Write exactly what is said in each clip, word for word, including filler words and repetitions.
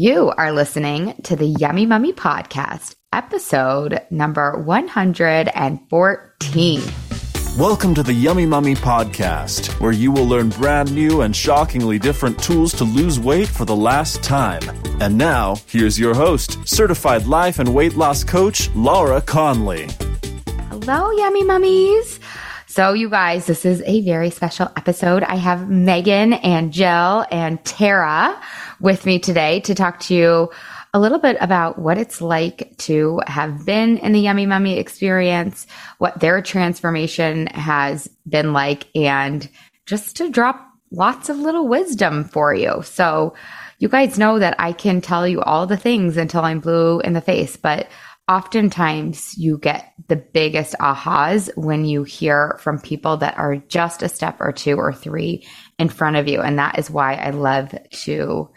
You are listening to the Yummy Mummy Podcast, episode number one hundred fourteen. Welcome to the Yummy Mummy Podcast, where you will learn brand new and shockingly different tools to lose weight for the last time. And now, here's your host, certified life and weight loss coach, Laura Conley. Hello, Yummy Mummies. So you guys, this is a very special episode. I have Megan and Jill and Tara with me today to talk to you a little bit about what it's like to have been in the Yummy Mummy experience, what their transformation has been like, and just to drop lots of little wisdom for you. So you guys know that I can tell you all the things until I'm blue in the face, but oftentimes you get the biggest ahas when you hear from people that are just a step or two or three in front of you. And that is why I love to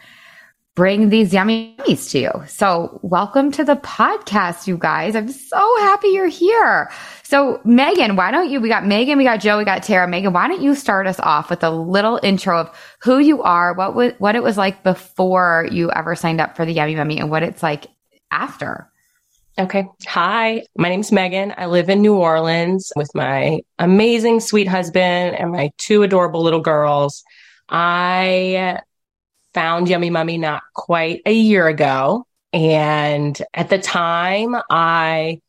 bring these yummy mummies to you. So welcome to the podcast, you guys. I'm so happy you're here. So Megan, why don't you, we got Megan, we got Joe, we got Tara. Megan, why don't you start us off with a little intro of who you are, what was, what it was like before you ever signed up for the Yummy Mummy, and what it's like after. Okay. Hi, my name's Megan. I live in New Orleans with my amazing sweet husband and my two adorable little girls. I found Yummy Mummy not quite a year ago. And at the time, I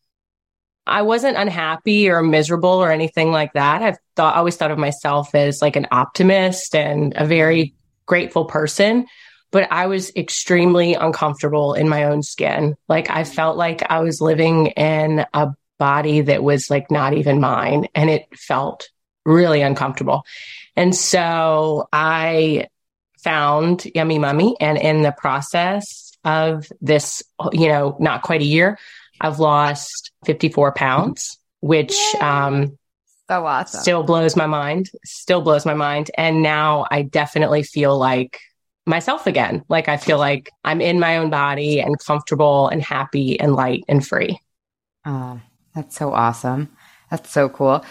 I wasn't unhappy or miserable or anything like that. I've thought, always thought of myself as like an optimist and a very grateful person. But I was extremely uncomfortable in my own skin. Like I felt like I was living in a body that was like not even mine, and it felt really uncomfortable. And so I found Yummy Mummy, and in the process of this, you know, not quite a year, I've lost fifty-four pounds, which Yay. um so awesome. still blows my mind, still blows my mind. And now I definitely feel like myself again. Like I feel like I'm in my own body and comfortable and happy and light and free. Oh, that's so awesome. That's so cool.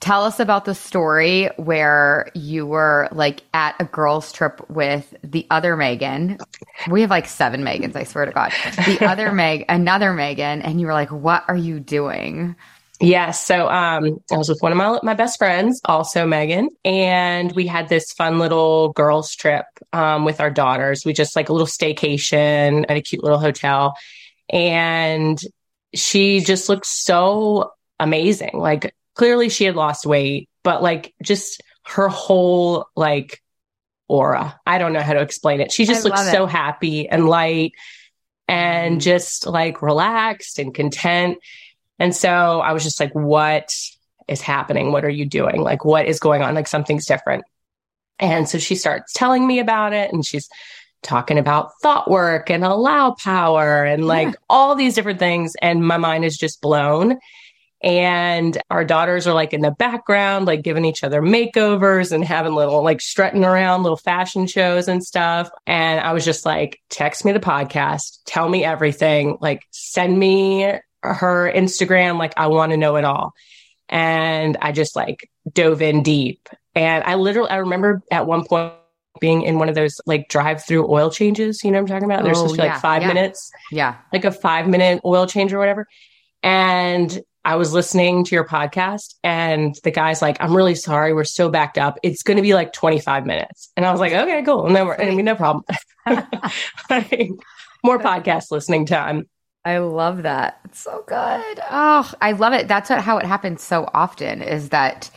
Tell us about the story where you were like at a girls trip with the other Megan. We have like seven Megans, I swear to God. The other Meg, another Megan. And you were like, what are you doing? Yeah. So um, I was with one of my my best friends, also Megan, and we had this fun little girls trip um, with our daughters. We just like a little staycation at a cute little hotel. And she just looked so amazing. Like clearly she had lost weight, but like just her whole like aura. I don't know how to explain it. She just looked so happy and light and just like relaxed and content. And so I was just like, what is happening? What are you doing? Like, what is going on? Like something's different. And so she starts telling me about it, and she's talking about thought work and allow power and like yeah. all these different things. And my mind is just blown. And our daughters are like in the background, like giving each other makeovers and having little, like strutting around little fashion shows and stuff. And I was just like, text me the podcast, tell me everything, like send me her Instagram, like I want to know it all. And I just like dove in deep. And I literally, I remember at one point being in one of those like drive-through oil changes, you know what I'm talking about? There's just oh, yeah, like five yeah. minutes, yeah, like a five minute oil change or whatever. And I was listening to your podcast, and the guy's like, I'm really sorry. We're so backed up. It's going to be like twenty-five minutes. And I was like, okay, cool. No, we're, I mean, no problem. Like, more podcast listening time. I love that. It's so good. Oh, I love it. That's what, how it happens so often, is that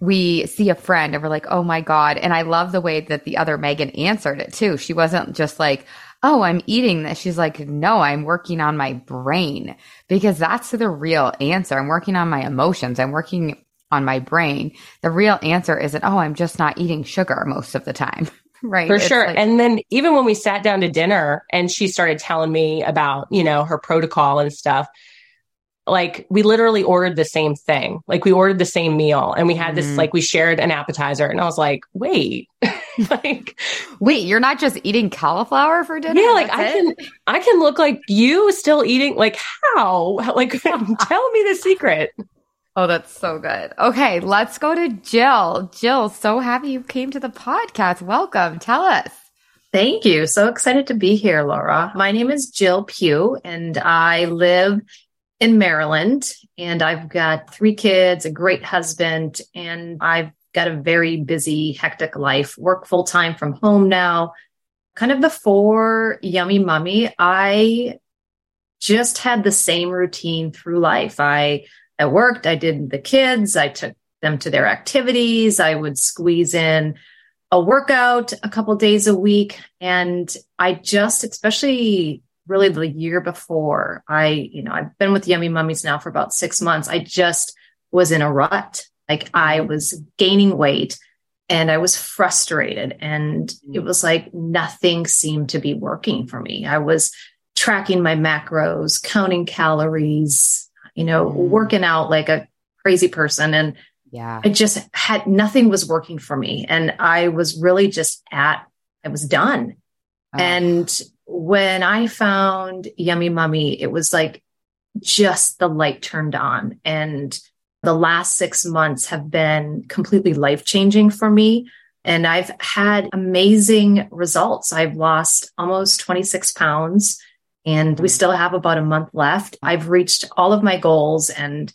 we see a friend and we're like, oh my God. And I love the way that the other Megan answered it too. She wasn't just like, oh, I'm eating this. She's like, no, I'm working on my brain, because that's the real answer. I'm working on my emotions. I'm working on my brain. The real answer isn't, oh, I'm just not eating sugar most of the time. Right. For it's sure. Like, and then even when we sat down to dinner and she started telling me about, you know, her protocol and stuff, like we literally ordered the same thing. Like we ordered the same meal, and we had mm-hmm. this, like we shared an appetizer, and I was like, wait, like, wait, you're not just eating cauliflower for dinner? Yeah. Like I it? can, I can look like you still eating, like how, like tell me the secret. Oh, that's so good. Okay, let's go to Jill. Jill, so happy you came to the podcast. Welcome. Tell us. Thank you. So excited to be here, Laura. My name is Jill Pugh, and I live in Maryland, and I've got three kids, a great husband, and I've got a very busy, hectic life. Work full-time from home now. Kind of before Yummy Mummy, I just had the same routine through life. I, I worked, I did the kids, I took them to their activities, I would squeeze in a workout a couple days a week. And I just, especially really the year before, I, you know, I've been with Yummy Mummies now for about six months. I just was in a rut. Like I was gaining weight and I was frustrated, and it was like nothing seemed to be working for me. I was tracking my macros, counting calories, you know, mm. working out like a crazy person. And yeah, I just had, nothing was working for me. And I was really just at, I was done. Oh. And when I found Yummy Mummy, it was like just the light turned on. And the last six months have been completely life-changing for me. And I've had amazing results. I've lost almost twenty-six pounds, and we still have about a month left. I've reached all of my goals, and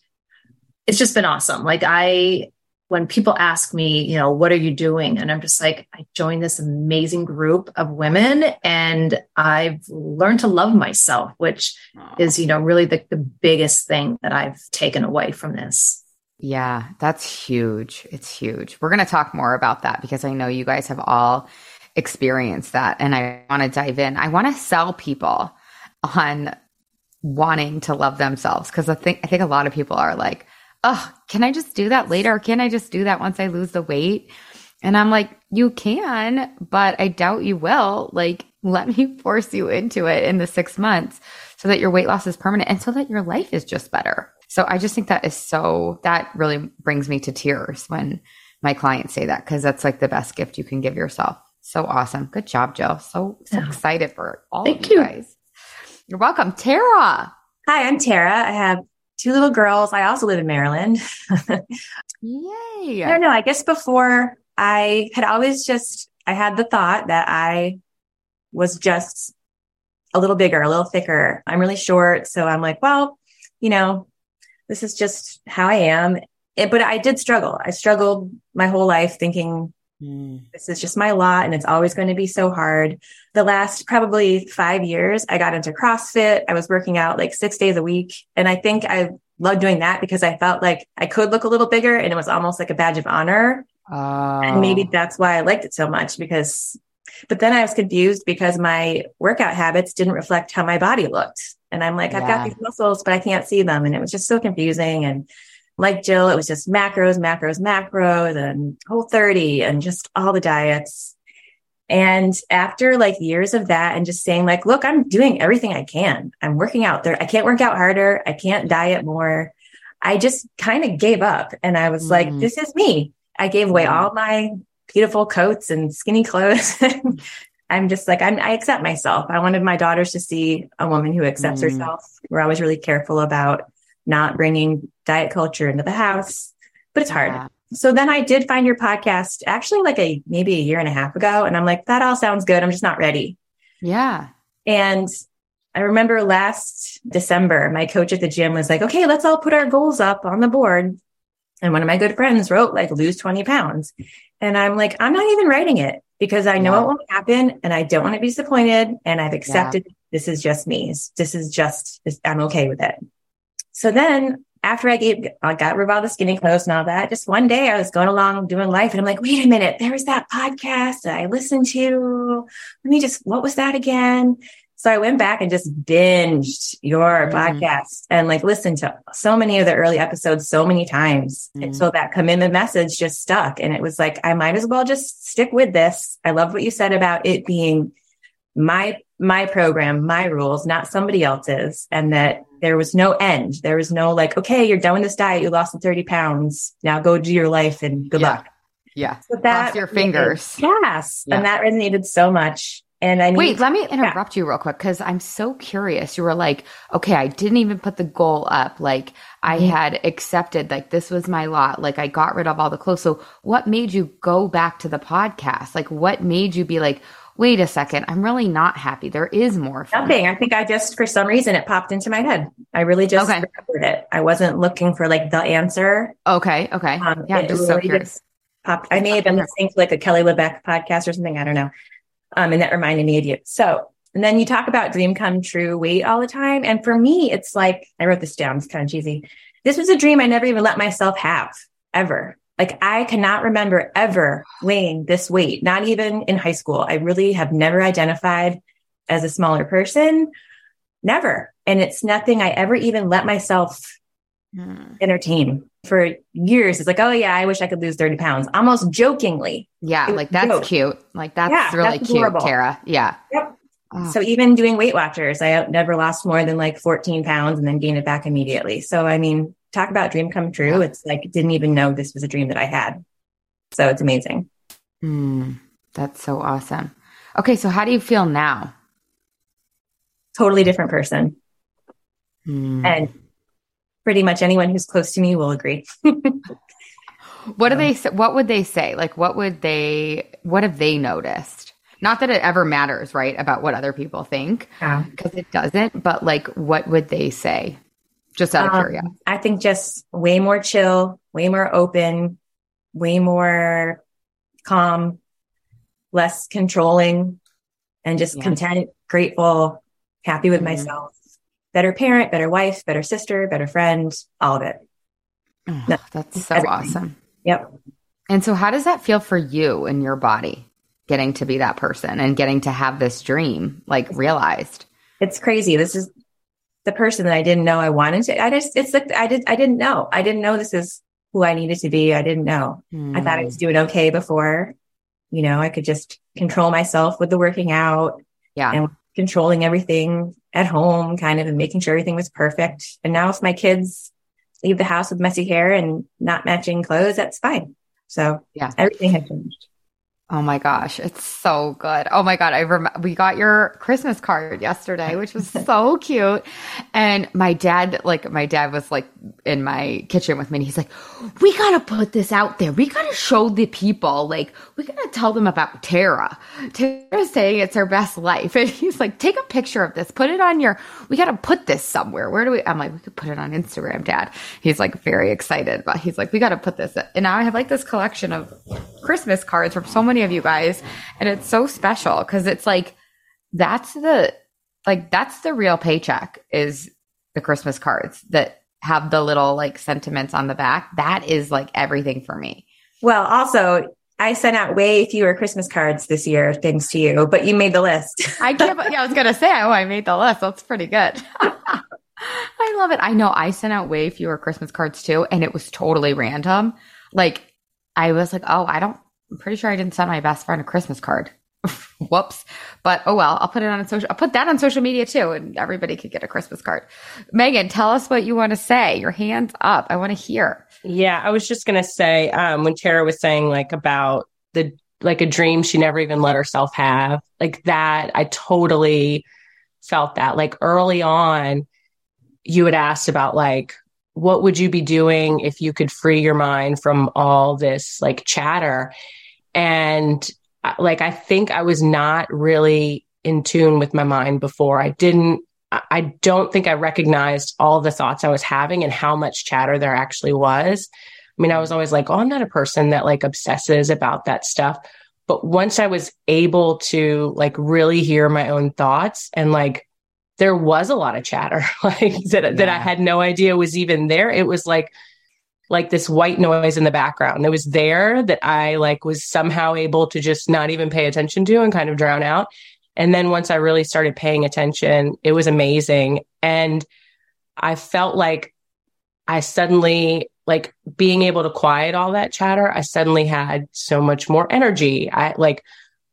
it's just been awesome. Like I, when people ask me, you know, what are you doing? And I'm just like, I joined this amazing group of women, and I've learned to love myself, which is, you know, really the, the biggest thing that I've taken away from this. Yeah, that's huge. It's huge. We're going to talk more about that because I know you guys have all experienced that. And I want to dive in. I want to sell people on wanting to love themselves, because I think, I think a lot of people are like, oh, can I just do that later? Or can I just do that once I lose the weight? And I'm like, you can, but I doubt you will. Like, let me force you into it in the six months so that your weight loss is permanent and so that your life is just better. So I just think that is so, that really brings me to tears when my clients say that, because that's like the best gift you can give yourself. So awesome. Good job, Jill. So, so yeah. excited for all Thank of you, you guys. You're welcome. Tara. Hi, I'm Tara. I have two little girls. I also live in Maryland. Yay. I don't know. I guess before I had always just, I had the thought that I was just a little bigger, a little thicker. I'm really short. So I'm like, well, you know, this is just how I am. It, but I did struggle. I struggled my whole life thinking mm. this is just my lot and it's always going to be so hard. The last probably five years, I got into CrossFit. I was working out like six days a week. And I think I loved doing that because I felt like I could look a little bigger, and it was almost like a badge of honor. Oh. And maybe that's why I liked it so much, because, but then I was confused because my workout habits didn't reflect how my body looked. And I'm like, yeah. I've got these muscles, but I can't see them. And it was just so confusing. And like Jill, it was just macros, macros, macros, and Whole thirty and just all the diets. And after like years of that and just saying like, look, I'm doing everything I can. I'm working out there. I can't work out harder. I can't diet more. I just kind of gave up. And I was mm. like, this is me. I gave away mm. all my beautiful coats and skinny clothes. I'm just like, I'm, I accept myself. I wanted my daughters to see a woman who accepts mm. herself. We're always really careful about not bringing diet culture into the house, but it's hard. Yeah. So then I did find your podcast actually like a, maybe a year and a half ago. And I'm like, that all sounds good. I'm just not ready. Yeah. And I remember last December, my coach at the gym was like, okay, let's all put our goals up on the board. And one of my good friends wrote like lose twenty pounds. And I'm like, I'm not even writing it because I know yeah. it won't happen. And I don't want to be disappointed. And I've accepted yeah. this is just me. This is just, I'm okay with it. So then after I gave, I got rid of all the skinny clothes and all that, just one day I was going along doing life and I'm like, wait a minute, there was that podcast that I listened to. Let me just, what was that again? So I went back and just binged your mm-hmm. podcast and like listened to so many of the early episodes so many times. Mm-hmm. And so that commitment message just stuck. And it was like, I might as well just stick with this. I loved what you said about it being my my program, my rules, not somebody else's. And that there was no end. There was no like, okay, you're done with this diet. You lost thirty pounds. Now go do your life and good yeah. luck. Yeah. So that cross your fingers. Yes. Yeah. And that resonated so much. And I need Wait, to- let me interrupt yeah. you real quick. Cause I'm so curious. You were like, okay, I didn't even put the goal up. Like I mm-hmm. had accepted, like this was my lot. Like I got rid of all the clothes. So what made you go back to the podcast? Like what made you be like, wait a second, I'm really not happy. There is more. Nothing. I think I just, for some reason, it popped into my head. I really just okay. remembered it. I wasn't looking for like the answer. Okay. Okay. Um, yeah. It just really so curious. Just popped. I may have been listening to like a Kelly Leveque podcast or something. I don't know. Um, and that reminded me of you. So, and then you talk about dream come true weight all the time. And for me, it's like, I wrote this down. It's kind of cheesy. This was a dream I never even let myself have ever. Like I cannot remember ever weighing this weight, not even in high school. I really have never identified as a smaller person, never. And it's nothing I ever even let myself mm. entertain for years. It's like, oh yeah, I wish I could lose thirty pounds, almost jokingly. Yeah. Like that's joke. Cute. Like that's yeah, really that's cute, adorable. Kara. Yeah. Yep. Oh. So even doing Weight Watchers, I never lost more than like fourteen pounds and then gained it back immediately. So, I mean, talk about dream come true. Yeah. It's like, didn't even know this was a dream that I had. So it's amazing. Mm, that's so awesome. Okay. So how do you feel now? Totally different person. Mm. And pretty much anyone who's close to me will agree. What do they say? What would they say? Like, what would they, what have they noticed? Not that it ever matters, right, about what other people think, because yeah. it doesn't, but like, what would they say? Just out of um, curiosity. I think just way more chill, way more open, way more calm, less controlling, and just yeah. content, grateful, happy with mm-hmm. myself, better parent, better wife, better sister, better friend, all of it. Oh, no, that's so everything. Awesome. Yep. And so how does that feel for you and your body? Getting to be that person and getting to have this dream, like realized. It's crazy. This is the person that I didn't know I wanted to. I just, it's like, I did, I didn't know. I didn't know this is who I needed to be. I didn't know. Mm. I thought I was doing okay before, you know, I could just control myself with the working out yeah. and controlling everything at home kind of, and making sure everything was perfect. And now if my kids leave the house with messy hair and not matching clothes, that's fine. So yeah, everything has changed. Oh my gosh. It's so good. Oh my God. I rem- we got your Christmas card yesterday, which was so cute. And my dad, like my dad was like in my kitchen with me and he's like, we got to put this out there. We got to show the people, like we got to tell them about Tara. Tara's saying it's her best life. And he's like, take a picture of this, put it on your, we got to put this somewhere. Where do we, I'm like, we could put it on Instagram, Dad. He's like very excited, but he's like, we got to put this. And now I have like this collection of Christmas cards from so many of you guys, and it's so special because it's like that's the like that's the real paycheck is the Christmas cards that have the little like sentiments on the back. That is like everything for me. Well, also I sent out way fewer Christmas cards this year, thanks to you, but you made the list. I can't. Yeah, I was gonna say, oh, I made the list. That's pretty good. I love it. I know I sent out way fewer Christmas cards too, and it was totally random. Like I was like, oh, I don't. I'm pretty sure I didn't send my best friend a Christmas card. Whoops. But oh well, I'll put it on a social, I'll put that on social media too. And everybody could get a Christmas card. Megan, tell us what you want to say. Your hand's up. I want to hear. Yeah. I was just going to say, um, when Tara was saying like about the, like a dream she never even let herself have, like that, I totally felt that. Like early on, you had asked about like, what would you be doing if you could free your mind from all this like chatter? And like, I think I was not really in tune with my mind before. I didn't, I don't think I recognized all the thoughts I was having and how much chatter there actually was. I mean, I was always like, oh, I'm not a person that like obsesses about that stuff. But once I was able to like really hear my own thoughts and like, there was a lot of chatter like that, yeah. that I had no idea was even there. It was like, like this white noise in the background. It was there that I like was somehow able to just not even pay attention to and kind of drown out. And then once I really started paying attention, it was amazing. And I felt like I suddenly, like being able to quiet all that chatter, I suddenly had so much more energy. I like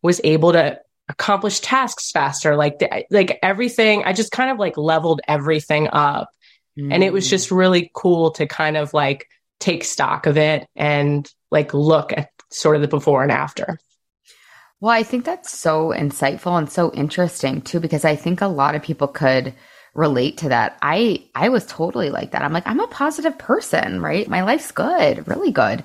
was able to accomplish tasks faster, like, the, like everything, I just kind of like leveled everything up. Mm. And it was just really cool to kind of like take stock of it and like look at sort of the before and after. Well, I think that's so insightful and so interesting too, because I think a lot of people could relate to that. I, I was totally like that. I'm like, I'm a positive person, right? My life's good, really good.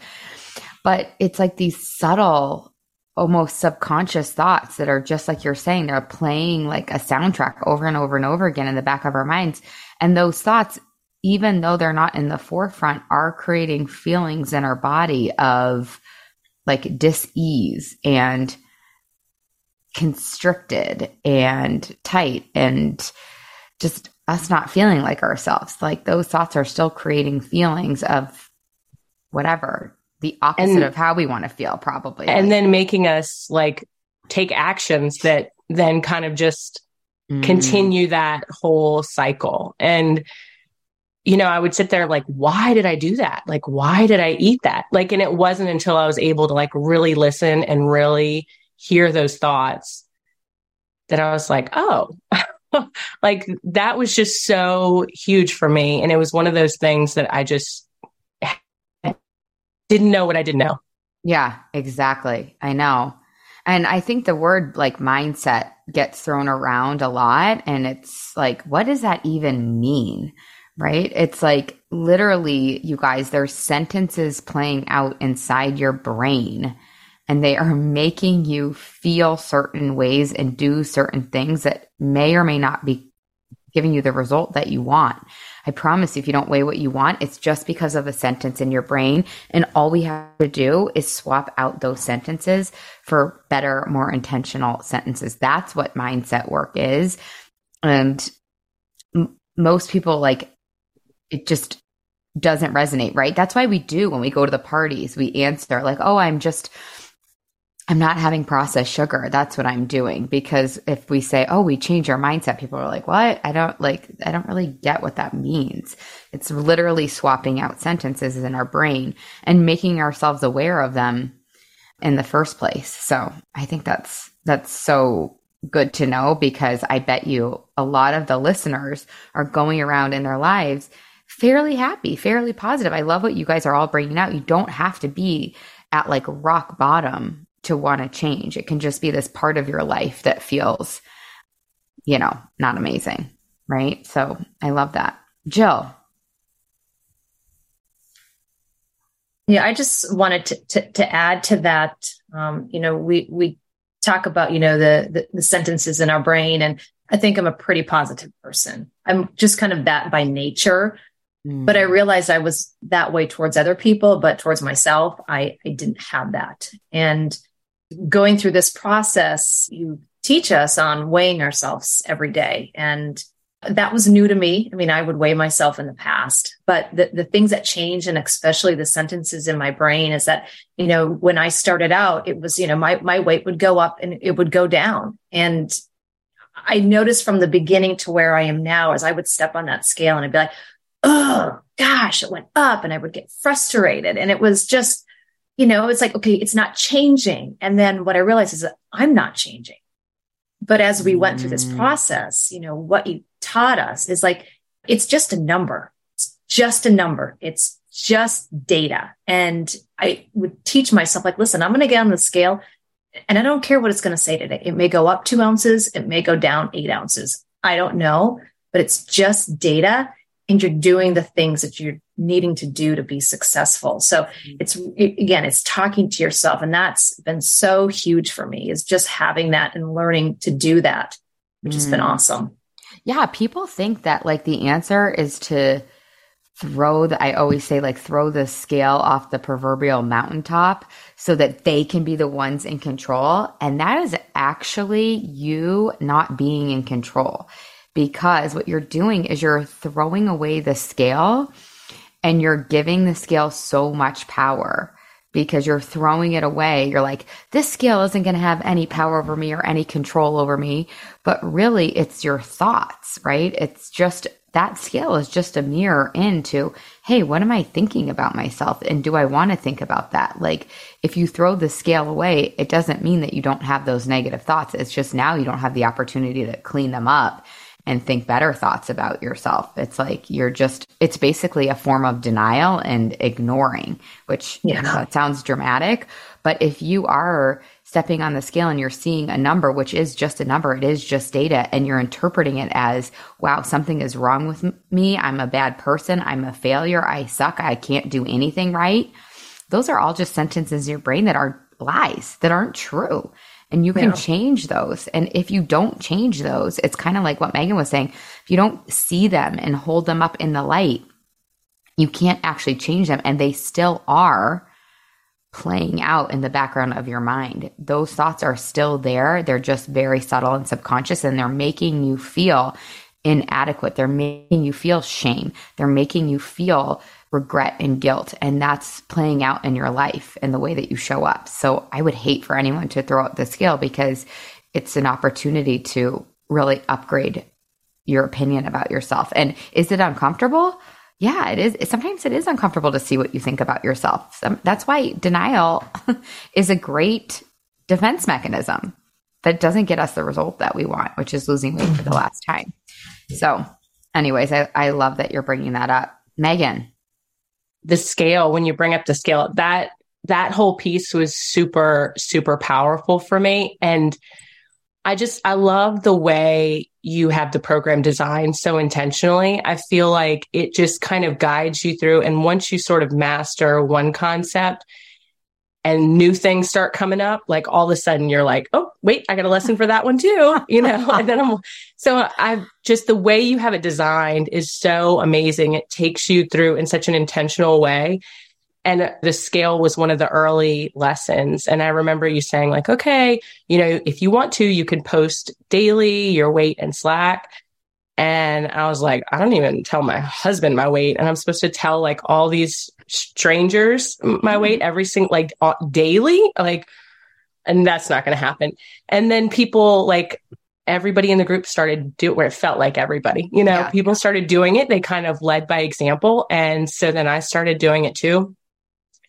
But it's like these subtle almost subconscious thoughts that are just like you're saying, they're playing like a soundtrack over and over and over again in the back of our minds. And those thoughts, even though they're not in the forefront, are creating feelings in our body of like dis-ease and constricted and tight and just us not feeling like ourselves. Like those thoughts are still creating feelings of whatever, the opposite and, of how we want to feel probably. And like. Then making us like take actions that then kind of just mm. continue that whole cycle. And, you know, I would sit there like, why did I do that? Like, why did I eat that? Like, and it wasn't until I was able to like really listen and really hear those thoughts that I was like, oh, like that was just so huge for me. And it was one of those things that I just didn't know what I didn't know. Yeah, exactly. I know. And I think the word like mindset gets thrown around a lot. And it's like, what does that even mean? Right? It's like literally, you guys, there's sentences playing out inside your brain and they are making you feel certain ways and do certain things that may or may not be giving you the result that you want. I promise you, if you don't weigh what you want, it's just because of a sentence in your brain. And all we have to do is swap out those sentences for better, more intentional sentences. That's what mindset work is. And m- most people, like, it just doesn't resonate, right? That's why we do when we go to the parties, we answer like, oh, I'm just... I'm not having processed sugar. That's what I'm doing. Because if we say, oh, we change our mindset, people are like, what? I don't like, I don't really get what that means. It's literally swapping out sentences in our brain and making ourselves aware of them in the first place. So I think that's, that's so good to know, because I bet you a lot of the listeners are going around in their lives fairly happy, fairly positive. I love what you guys are all bringing out. You don't have to be at like rock bottom to want to change. It can just be this part of your life that feels, you know, not amazing. Right. So I love that. Jill. Yeah. I just wanted to, to, to add to that. Um, you know, we, we talk about, you know, the, the, the sentences in our brain, and I think I'm a pretty positive person. I'm just kind of that by nature, mm. but I realized I was that way towards other people, but towards myself, I, I didn't have that. And going through this process, you teach us on weighing ourselves every day. And that was new to me. I mean, I would weigh myself in the past, but the, the things that changed, and especially the sentences in my brain, is that, you know, when I started out, it was, you know, my, my weight would go up and it would go down. And I noticed from the beginning to where I am now, as I would step on that scale and I'd be like, oh gosh, it went up, and I would get frustrated. And it was just, you know, it's like, okay, it's not changing. And then what I realized is that I'm not changing. But as we went through this process, you know, what you taught us is like, it's just a number. It's just a number. It's just data. And I would teach myself like, listen, I'm going to get on the scale and I don't care what it's going to say today. It may go up two ounces. It may go down eight ounces. I don't know, but it's just data. And you're doing the things that you're needing to do to be successful. So it's, it, again, it's talking to yourself. And that's been so huge for me, is just having that and learning to do that, which mm. has been awesome. Yeah. People think that like the answer is to throw the, I always say like throw the scale off the proverbial mountaintop so that they can be the ones in control. And that is actually you not being in control. Because what you're doing is you're throwing away the scale, and you're giving the scale so much power because you're throwing it away. You're like, this scale isn't going to have any power over me or any control over me. But really, it's your thoughts, right? It's just that scale is just a mirror into, hey, what am I thinking about myself? And do I want to think about that? Like, if you throw the scale away, it doesn't mean that you don't have those negative thoughts. It's just now you don't have the opportunity to clean them up and think better thoughts about yourself. It's like, you're just, it's basically a form of denial and ignoring, which yeah. you know, it sounds dramatic, but if you are stepping on the scale and you're seeing a number, which is just a number, it is just data, and you're interpreting it as, wow, something is wrong with me. I'm a bad person. I'm a failure. I suck. I can't do anything right. Those are all just sentences in your brain that are lies that aren't true. And you can yeah. change those. And if you don't change those, it's kind of like what Megan was saying. If you don't see them and hold them up in the light, you can't actually change them. And they still are playing out in the background of your mind. Those thoughts are still there. They're just very subtle and subconscious, and they're making you feel inadequate. They're making you feel shame. They're making you feel regret and guilt. And that's playing out in your life and the way that you show up. So I would hate for anyone to throw out the scale, because it's an opportunity to really upgrade your opinion about yourself. And is it uncomfortable? Yeah, it is. Sometimes it is uncomfortable to see what you think about yourself. That's why denial is a great defense mechanism that doesn't get us the result that we want, which is losing weight for the last time. So anyways, I, I love that you're bringing that up. Megan. The scale, when you bring up the scale, that that whole piece was super, super powerful for me. And I just, I love the way you have the program designed so intentionally. I feel like it just kind of guides you through. And once you sort of master one concept and new things start coming up, like all of a sudden you're like, oh, wait, I got a lesson for that one too, you know? And then I'm, so I've just, the way you have it designed is so amazing. It takes you through in such an intentional way. And the scale was one of the early lessons. And I remember you saying like, okay, you know, if you want to, you can post daily your weight and Slack. And I was like, I don't even tell my husband my weight. And I'm supposed to tell like all these strangers my weight every single, like all, daily, like, and that's not going to happen. And then people like everybody in the group started do it where it felt like everybody, you know, yeah. people started doing it. They kind of led by example. And so then I started doing it too.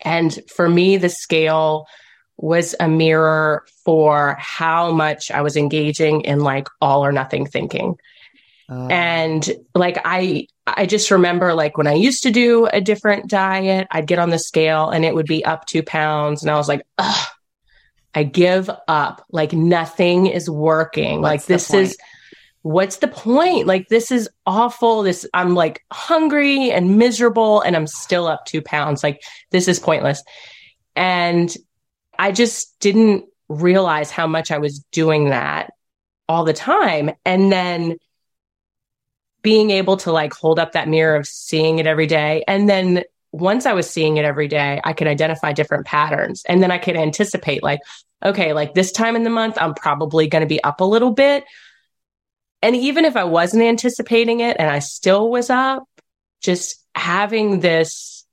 And for me, the scale was a mirror for how much I was engaging in like all or nothing thinking. Uh, and like, I, I just remember like when I used to do a different diet, I'd get on the scale and it would be up two pounds. And I was like, ugh, I give up. Like nothing is working. Like this is, what's the point? Like, this is awful. This I'm like hungry and miserable and I'm still up two pounds. Like this is pointless. And I just didn't realize how much I was doing that all the time. And then being able to like hold up that mirror of seeing it every day. And then once I was seeing it every day, I could identify different patterns. And then I could anticipate like, okay, like this time in the month, I'm probably going to be up a little bit. And even if I wasn't anticipating it and I still was up, just having this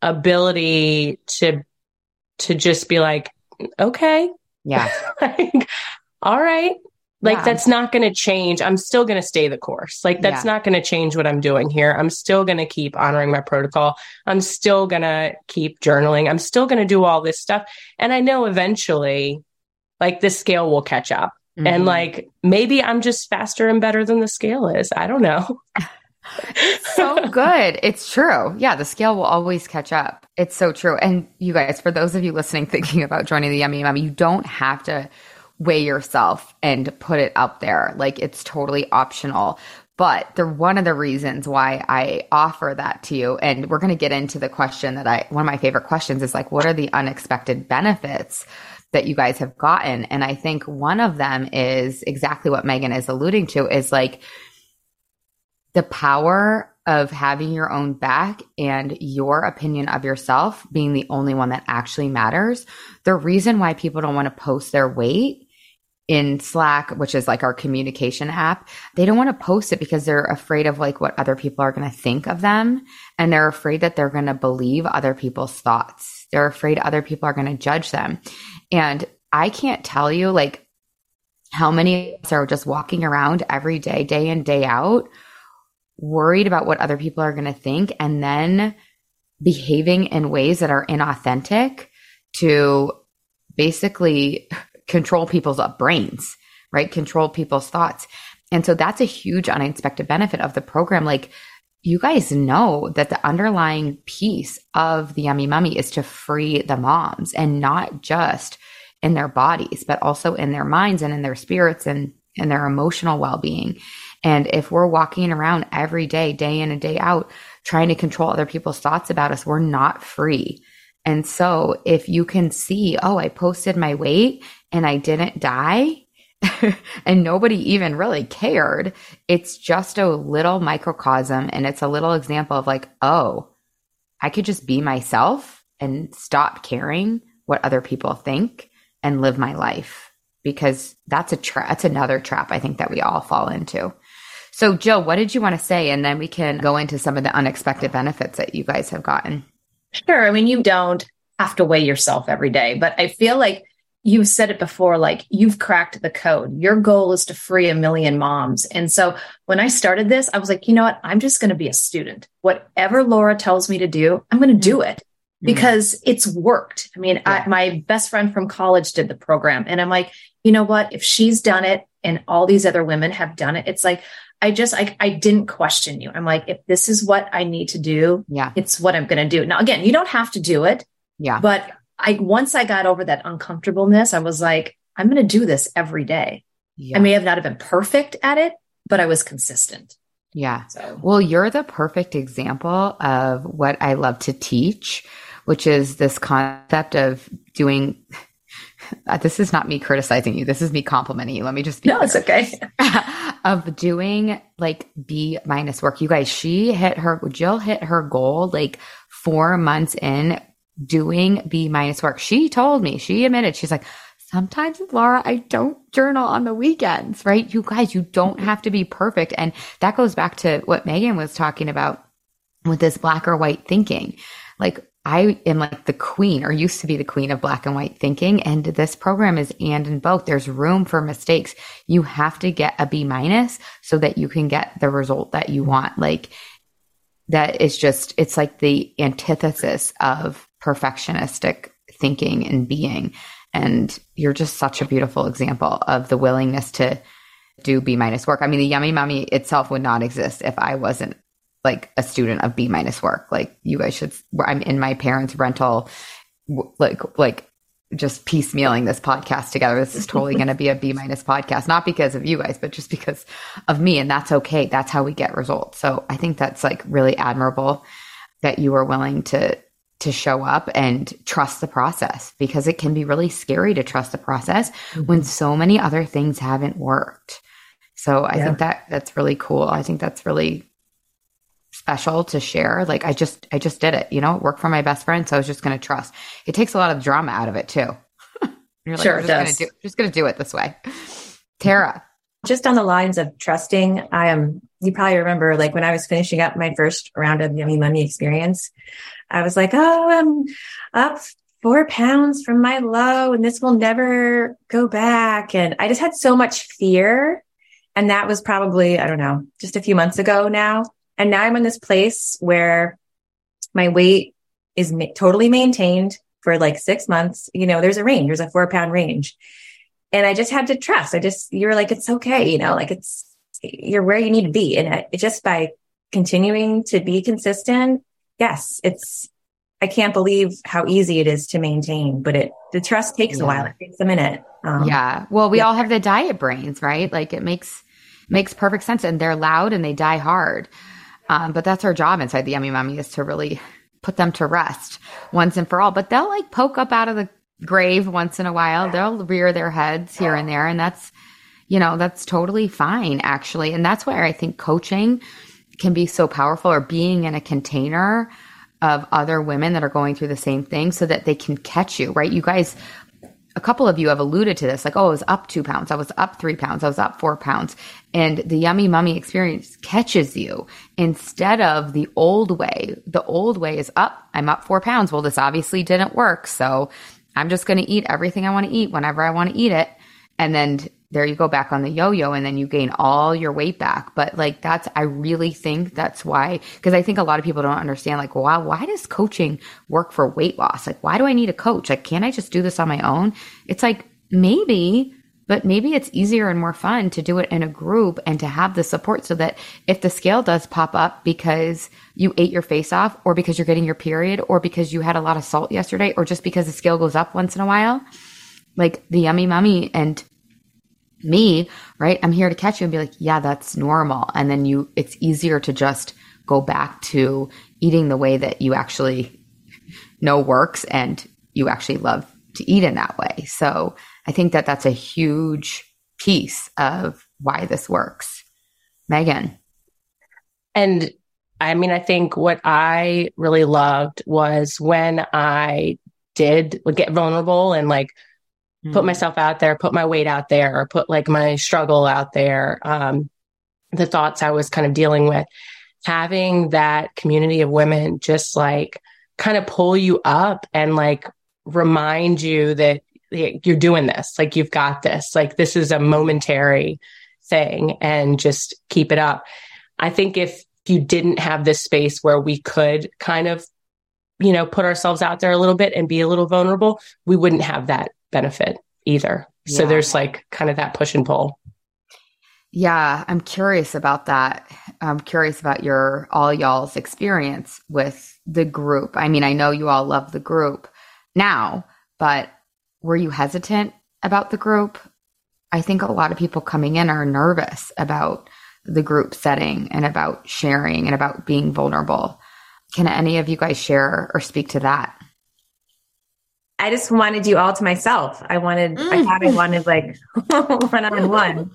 ability to, to just be like, okay. Yeah. like, all right. Like yeah. that's not going to change. I'm still going to stay the course. Like that's yeah. not going to change what I'm doing here. I'm still going to keep honoring my protocol. I'm still going to keep journaling. I'm still going to do all this stuff. And I know eventually like this scale will catch up. Mm-hmm. And like, maybe I'm just faster and better than the scale is. I don't know. It's so good. It's true. Yeah. The scale will always catch up. It's so true. And you guys, for those of you listening, thinking about joining the Yummy Mummy, you don't have to weigh yourself and put it up there. Like it's totally optional. But the one of the reasons why I offer that to you, and we're going to get into the question that I, one of my favorite questions is like, what are the unexpected benefits that you guys have gotten? And I think one of them is exactly what Megan is alluding to, is like the power of having your own back and your opinion of yourself being the only one that actually matters. The reason why people don't want to post their weight in Slack, which is like our communication app, they don't want to post it because they're afraid of like what other people are going to think of them. And they're afraid that they're going to believe other people's thoughts. They're afraid other people are going to judge them. And I can't tell you like how many of us are just walking around every day, day in, day out, worried about what other people are going to think, and then behaving in ways that are inauthentic to basically control people's brains, right? Control people's thoughts. And so that's a huge unexpected benefit of the program. Like you guys know that the underlying piece of the Yummy Mummy is to free the moms, and not just in their bodies, but also in their minds and in their spirits and in their emotional well-being. And if we're walking around every day, day in and day out, trying to control other people's thoughts about us, we're not free. And so if you can see, oh, I posted my weight and I didn't die and nobody even really cared, it's just a little microcosm and it's a little example of like, oh, I could just be myself and stop caring what other people think and live my life. Because that's a tra- that's another trap I think that we all fall into. So Jill, what did you want to say? And then we can go into some of the unexpected benefits that you guys have gotten. Sure. I mean, you don't have to weigh yourself every day, but I feel like you've said it before, like you've cracked the code. Your goal is to free a million moms. And so when I started this, I was like, you know what? I'm just going to be a student. Whatever Laura tells me to do, I'm going to do it. Because it's worked. I mean, yeah. I, my best friend from college did the program and I'm like, you know what, if she's done it and all these other women have done it, it's like, I just, I, I didn't question you. I'm like, if this is what I need to do, yeah, it's what I'm going to do. Now, again, you don't have to do it. Yeah. But I, once I got over that uncomfortableness, I was like, I'm going to do this every day. Yeah. I may have not have been perfect at it, but I was consistent. Yeah. So. Well, you're the perfect example of what I love to teach, which is this concept of doing, uh, this is not me criticizing you. This is me complimenting you. Let me just be No, clear. It's okay. Of doing like B minus work. You guys, she hit her, Jill hit her goal like four months in doing B minus work. She told me, she admitted, she's like, sometimes, Laura, I don't journal on the weekends, right? You guys, you don't have to be perfect. And that goes back to what Megan was talking about with this black or white thinking. Like, I am like the queen or used to be the queen of black and white thinking. And this program is and in both. There's room for mistakes. You have to get a B minus so that you can get the result that you want. Like that is just, it's like the antithesis of perfectionistic thinking and being. And you're just such a beautiful example of the willingness to do B minus work. I mean, the Yummy Mummy itself would not exist if I wasn't like a student of B minus work. Like you guys should, I'm in my parents' rental, like, like just piecemealing this podcast together. This is totally going to be a B minus podcast, not because of you guys, but just because of me. And that's okay. That's how we get results. So I think that's like really admirable that you are willing to, to show up and trust the process, because it can be really scary to trust the process mm-hmm. when so many other things haven't worked. So I yeah. think that that's really cool. I think that's really special to share. Like I just, I just did it, you know, it worked for my best friend. So I was just going to trust. It takes a lot of drama out of it too. You're like, sure, I'm just going to do, just going to do it this way. Tara. Just on the lines of trusting, I am, you probably remember like when I was finishing up my first round of Yummy Mummy Experience, I was like, oh, I'm up four pounds from my low and this will never go back. And I just had so much fear. And that was probably, I don't know, just a few months ago now. And now I'm in this place where my weight is ma- totally maintained for like six months. You know, there's a range, there's a four pound range. And I just had to trust. I just, you're like, it's okay. You know, like it's, you're where you need to be. And I, just by continuing to be consistent. Yes. It's, I can't believe how easy it is to maintain, but it, the trust takes yeah. a while. It takes a minute. Um, yeah. Well, we yeah. all have the diet brains, right? Like it makes, makes perfect sense and they're loud and they die hard. Um, but that's our job inside the Yummy Mummy is to really put them to rest once and for all. But they'll like poke up out of the grave once in a while. They'll rear their heads here and there. And that's, you know, that's totally fine actually. And that's where I think coaching can be so powerful, or being in a container of other women that are going through the same thing so that they can catch you, right? You guys, a couple of you have alluded to this, like, oh, I was up two pounds. I was up three pounds. I was up four pounds. And the Yummy Mummy Experience catches you instead of the old way. The old way is up. I'm up four pounds. Well, this obviously didn't work. So I'm just going to eat everything I want to eat whenever I want to eat it. And then there you go back on the yo-yo and then you gain all your weight back. But like, that's, I really think that's why, because I think a lot of people don't understand like, wow, why does coaching work for weight loss? Like, why do I need a coach? Like, can't I just do this on my own? It's like, maybe, but maybe it's easier and more fun to do it in a group and to have the support so that if the scale does pop up because you ate your face off or because you're getting your period or because you had a lot of salt yesterday or just because the scale goes up once in a while, like the Yummy Mummy and me, right? I'm here to catch you and be like, yeah, that's normal. And then you, it's easier to just go back to eating the way that you actually know works and you actually love to eat in that way. So I think that that's a huge piece of why this works. Megan. And I mean, I think what I really loved was when I did get vulnerable and like mm. put myself out there, put my weight out there, or put like my struggle out there, um, the thoughts I was kind of dealing with, having that community of women just like kind of pull you up and like remind you that you're doing this, like you've got this, like this is a momentary thing and just keep it up. I think if you didn't have this space where we could kind of, you know, put ourselves out there a little bit and be a little vulnerable, we wouldn't have that benefit either. Yeah. So there's like kind of that push and pull. Yeah. I'm curious about that. I'm curious about your, all y'all's experience with the group. I mean, I know you all love the group now, but were you hesitant about the group? I think a lot of people coming in are nervous about the group setting and about sharing and about being vulnerable. Can any of you guys share or speak to that? I just wanted you all to myself. I wanted, mm. I thought I wanted like one-on-one.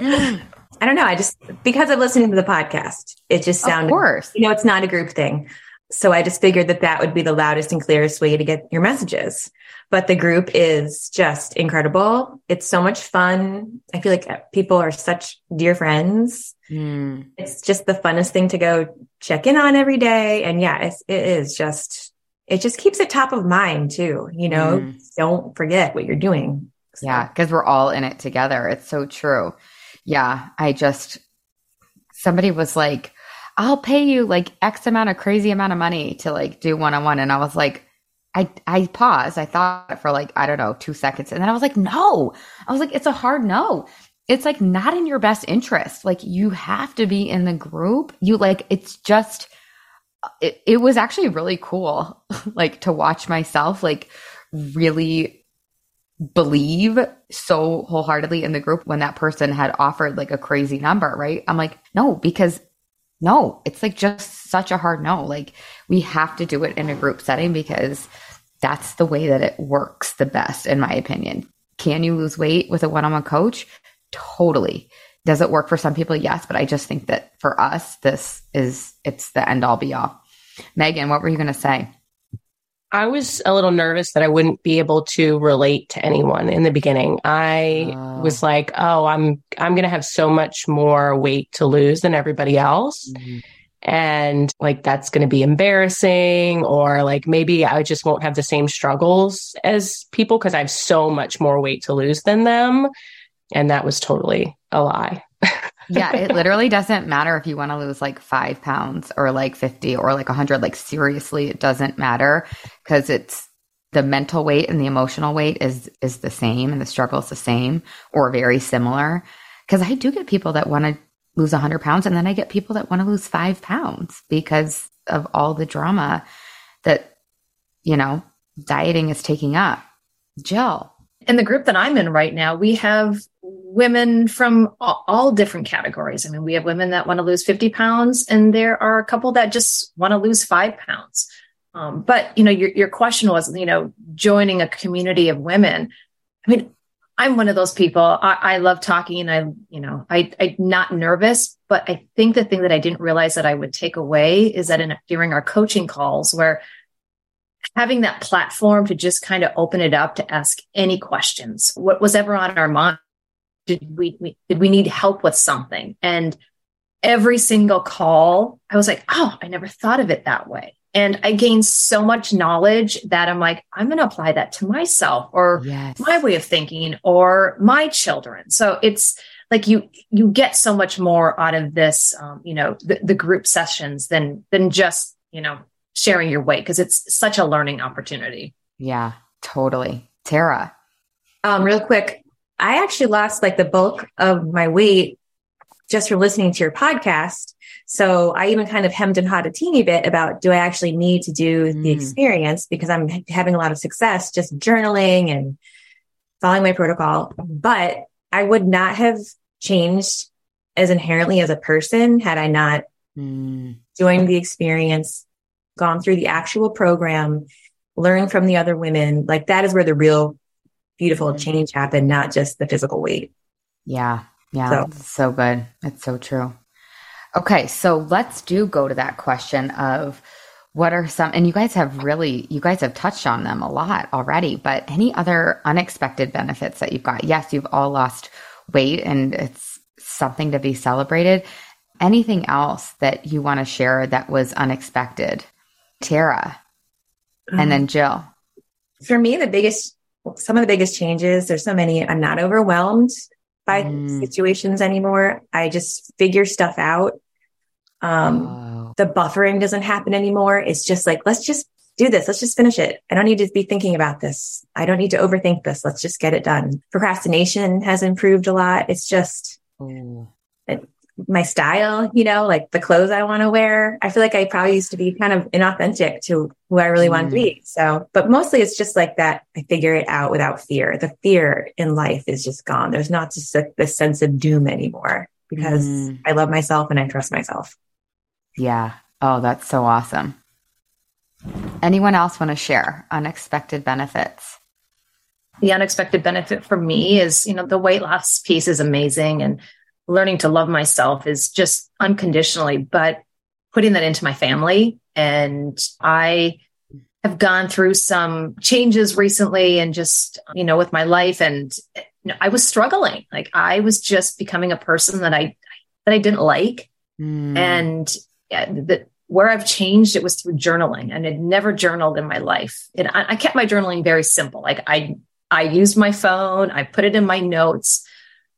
mm. I don't know. I just, because I'm listening to the podcast, it just sounded, of course. You know, it's not a group thing. So I just figured that that would be the loudest and clearest way to get your messages. But the group is just incredible. It's so much fun. I feel like people are such dear friends. Mm. It's just the funnest thing to go check in on every day. And yeah, it's, it is just, it just keeps it top of mind too. You know, mm. don't forget what you're doing. So. Yeah. Cause we're all in it together. It's so true. Yeah. I just, somebody was like, I'll pay you like X amount of crazy amount of money to like do one-on-one. And I was like, I, I paused. I thought for like, I don't know, two seconds. And then I was like, no, I was like, it's a hard no. It's like not in your best interest. Like you have to be in the group. You like, it's just, it, it was actually really cool. Like to watch myself like really believe so wholeheartedly in the group when that person had offered like a crazy number. Right. I'm like, no, because no, it's like just such a hard no. Like we have to do it in a group setting because that's the way that it works the best, in my opinion. Can you lose weight with a one-on-one coach? Totally. Does it work for some people? Yes. But I just think that for us, this is, it's the end all be all. Megan, what were you going to say? I was a little nervous that I wouldn't be able to relate to anyone in the beginning. I oh. was like, oh, I'm I'm going to have so much more weight to lose than everybody else. Mm-hmm. And like, that's going to be embarrassing, or like, maybe I just won't have the same struggles as people because I have so much more weight to lose than them. And that was totally a lie. Yeah, it literally doesn't matter if you want to lose like five pounds or like fifty or like a hundred, like seriously, it doesn't matter because it's the mental weight and the emotional weight is, is the same and the struggle is the same or very similar. Cause I do get people that want to lose a hundred pounds and then I get people that want to lose five pounds because of all the drama that, you know, dieting is taking up. Jill. In the group that I'm in right now, we have women from all different categories. I mean, we have women that want to lose fifty pounds and there are a couple that just want to lose five pounds. Um, but, you know, your, your question was, you know, joining a community of women. I mean, I'm one of those people. I, I love talking and I, you know, I, I'm not nervous, but I think the thing that I didn't realize that I would take away is that in during our coaching calls where having that platform to just kind of open it up to ask any questions, what was ever on our mind. Did we, we did we need help with something? And every single call, I was like, oh, I never thought of it that way. And I gained so much knowledge that I'm like, I'm going to apply that to myself or yes. my way of thinking or my children. So it's like you you get so much more out of this, um, you know, the, the group sessions than than just, you know, sharing your weight because it's such a learning opportunity. Yeah, totally. Tara, um, real quick. I actually lost like the bulk of my weight just from listening to your podcast. So I even kind of hemmed and hawed a teeny bit about, do I actually need to do the mm. experience? Because I'm having a lot of success just journaling and following my protocol. But I would not have changed as inherently as a person had I not mm. joined the experience, gone through the actual program, learn from the other women. Like that is where the real beautiful change happened, not just the physical weight. Yeah. Yeah. So, so good. That's so true. Okay. So let's do go to that question of what are some, and you guys have really, you guys have touched on them a lot already, but any other unexpected benefits that you've got? Yes. You've all lost weight and it's something to be celebrated. Anything else that you want to share that was unexpected? Tara, and um, then Jill. For me, the biggest, some of the biggest changes, there's so many, I'm not overwhelmed by mm. situations anymore. I just figure stuff out. Um, oh. The buffering doesn't happen anymore. It's just like, let's just do this. Let's just finish it. I don't need to be thinking about this. I don't need to overthink this. Let's just get it done. Procrastination has improved a lot. It's just... Mm. It, my style, you know, like the clothes I want to wear. I feel like I probably used to be kind of inauthentic to who I really mm. want to be. So, but mostly it's just like that. I figure it out without fear. The fear in life is just gone. There's not just a, this sense of doom anymore because mm. I love myself and I trust myself. Yeah. Oh, that's so awesome. Anyone else want to share unexpected benefits? The unexpected benefit for me is, you know, the weight loss piece is amazing. And learning to love myself is just unconditionally, but putting that into my family. And I have gone through some changes recently and just, you know, with my life, and you know, I was struggling. Like I was just becoming a person that I, that I didn't like. Mm. And yeah, the, where I've changed, it was through journaling, and I'd never journaled in my life. And I, I kept my journaling very simple. Like I, I used my phone, I put it in my notes.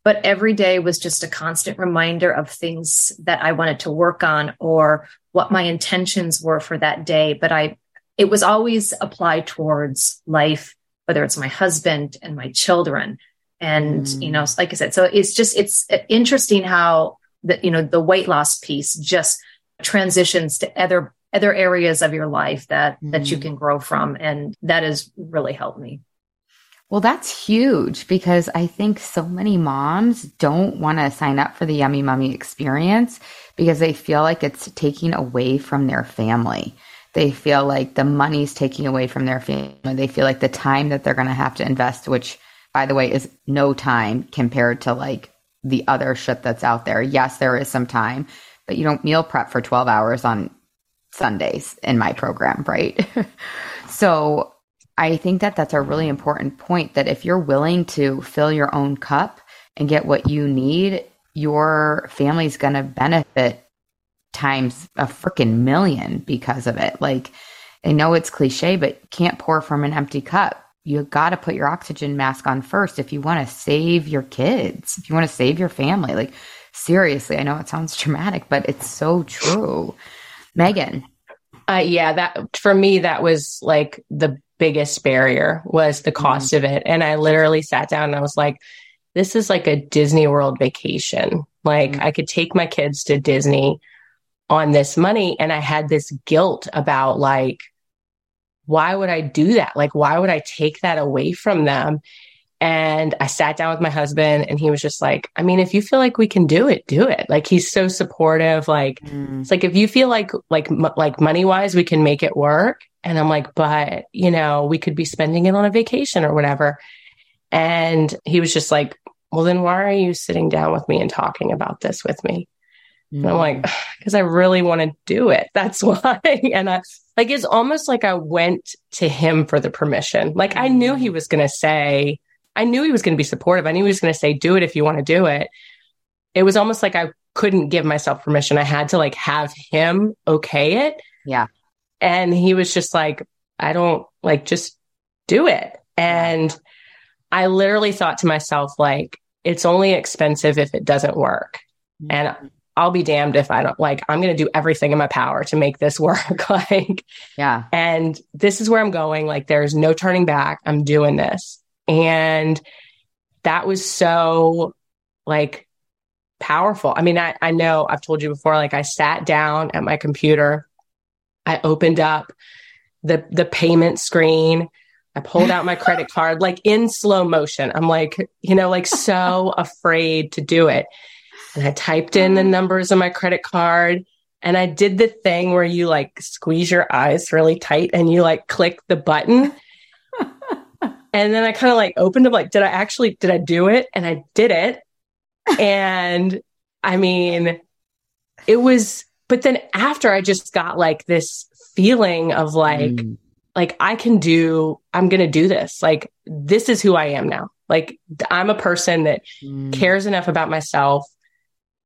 But every day was just a constant reminder of things that I wanted to work on or what my intentions were for that day. But I, it was always applied towards life, whether it's my husband and my children. And, mm. you know, like I said, so it's just, it's interesting how the, you know, the weight loss piece just transitions to other, other areas of your life that, mm. that you can grow from. And that has really helped me. Well, that's huge because I think so many moms don't want to sign up for the Yummy Mummy Experience because they feel like it's taking away from their family. They feel like the money's taking away from their family. They feel like the time that they're going to have to invest, which by the way, is no time compared to like the other shit that's out there. Yes, there is some time, but you don't meal prep for twelve hours on Sundays in my program, right? So I think that that's a really important point, that if you're willing to fill your own cup and get what you need, your family's going to benefit times a freaking million because of it. Like, I know it's cliche, but you can't pour from an empty cup. You got to put your oxygen mask on first if you want to save your kids, if you want to save your family. Like, seriously, I know it sounds dramatic, but it's so true. Megan. Uh, yeah, that for me, that was like the biggest barrier was the cost mm-hmm. of it. And I literally sat down and I was like, this is like a Disney World vacation. Like mm-hmm. I could take my kids to Disney on this money. And I had this guilt about like, why would I do that? Like, why would I take that away from them? And I sat down with my husband and he was just like, I mean, if you feel like we can do it, do it. Like, he's so supportive. Like, mm. it's like, if you feel like, like, m- like money wise, we can make it work. And I'm like, but you know, we could be spending it on a vacation or whatever. And he was just like, well, then why are you sitting down with me and talking about this with me? Mm. And I'm like, because I really want to do it. That's why. And I like, it's almost like I went to him for the permission. Like, I knew he was going to say, I knew he was going to be supportive. I knew he was going to say, do it if you want to do it. It was almost like I couldn't give myself permission. I had to like have him okay it. Yeah. And he was just like, I don't like, just do it. And I literally thought to myself, like, it's only expensive if it doesn't work. Mm-hmm. And I'll be damned if I don't like, I'm going to do everything in my power to make this work. Like, yeah. And this is where I'm going. Like, there's no turning back. I'm doing this. And that was so like powerful. I mean, I, I know I've told you before, like I sat down at my computer, I opened up the, the payment screen. I pulled out my credit card, like in slow motion. I'm like, you know, like so afraid to do it. And I typed in the numbers on my credit card And I did the thing where you like squeeze your eyes really tight and you like click the button. And then I kind of like opened them like, did I actually, did I do it? And I did it. And I mean, it was, but then after I just got like this feeling of like, mm. like I can do, I'm going to do this. Like, this is who I am now. Like, I'm a person that mm. cares enough about myself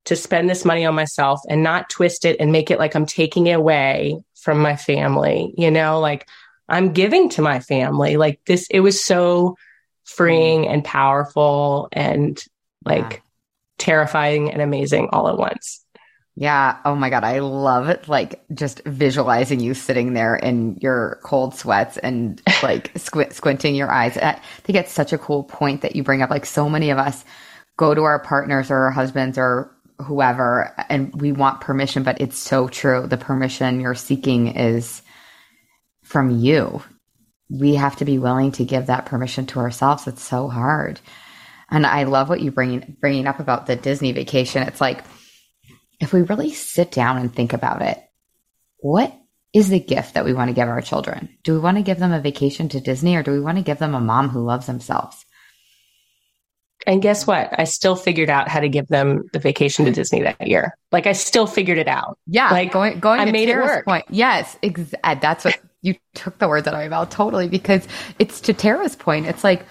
to spend this money on myself and not twist it and make it like I'm taking it away from my family, you know, like I'm giving to my family. Like this, it was so freeing and powerful and like yeah. terrifying and amazing all at once. Yeah. Oh my God. I love it. Like just visualizing you sitting there in your cold sweats and like squint, squinting your eyes. I think it's such a cool point that you bring up. Like so many of us go to our partners or our husbands or whoever, and we want permission, but it's so true. The permission you're seeking is from you. We have to be willing to give that permission to ourselves. It's so hard. And I love what you bring, bringing up about the Disney vacation. It's like, if we really sit down and think about it, what is the gift that we want to give our children? Do we want to give them a vacation to Disney, or do we want to give them a mom who loves themselves? And guess what? I still figured out how to give them the vacation to Disney that year. Like I still figured it out. Yeah. Like going, going I to made Tara's it work. Point. Yes. Ex- that's what you took the words out of my mouth. Totally. Because it's to Tara's point. It's like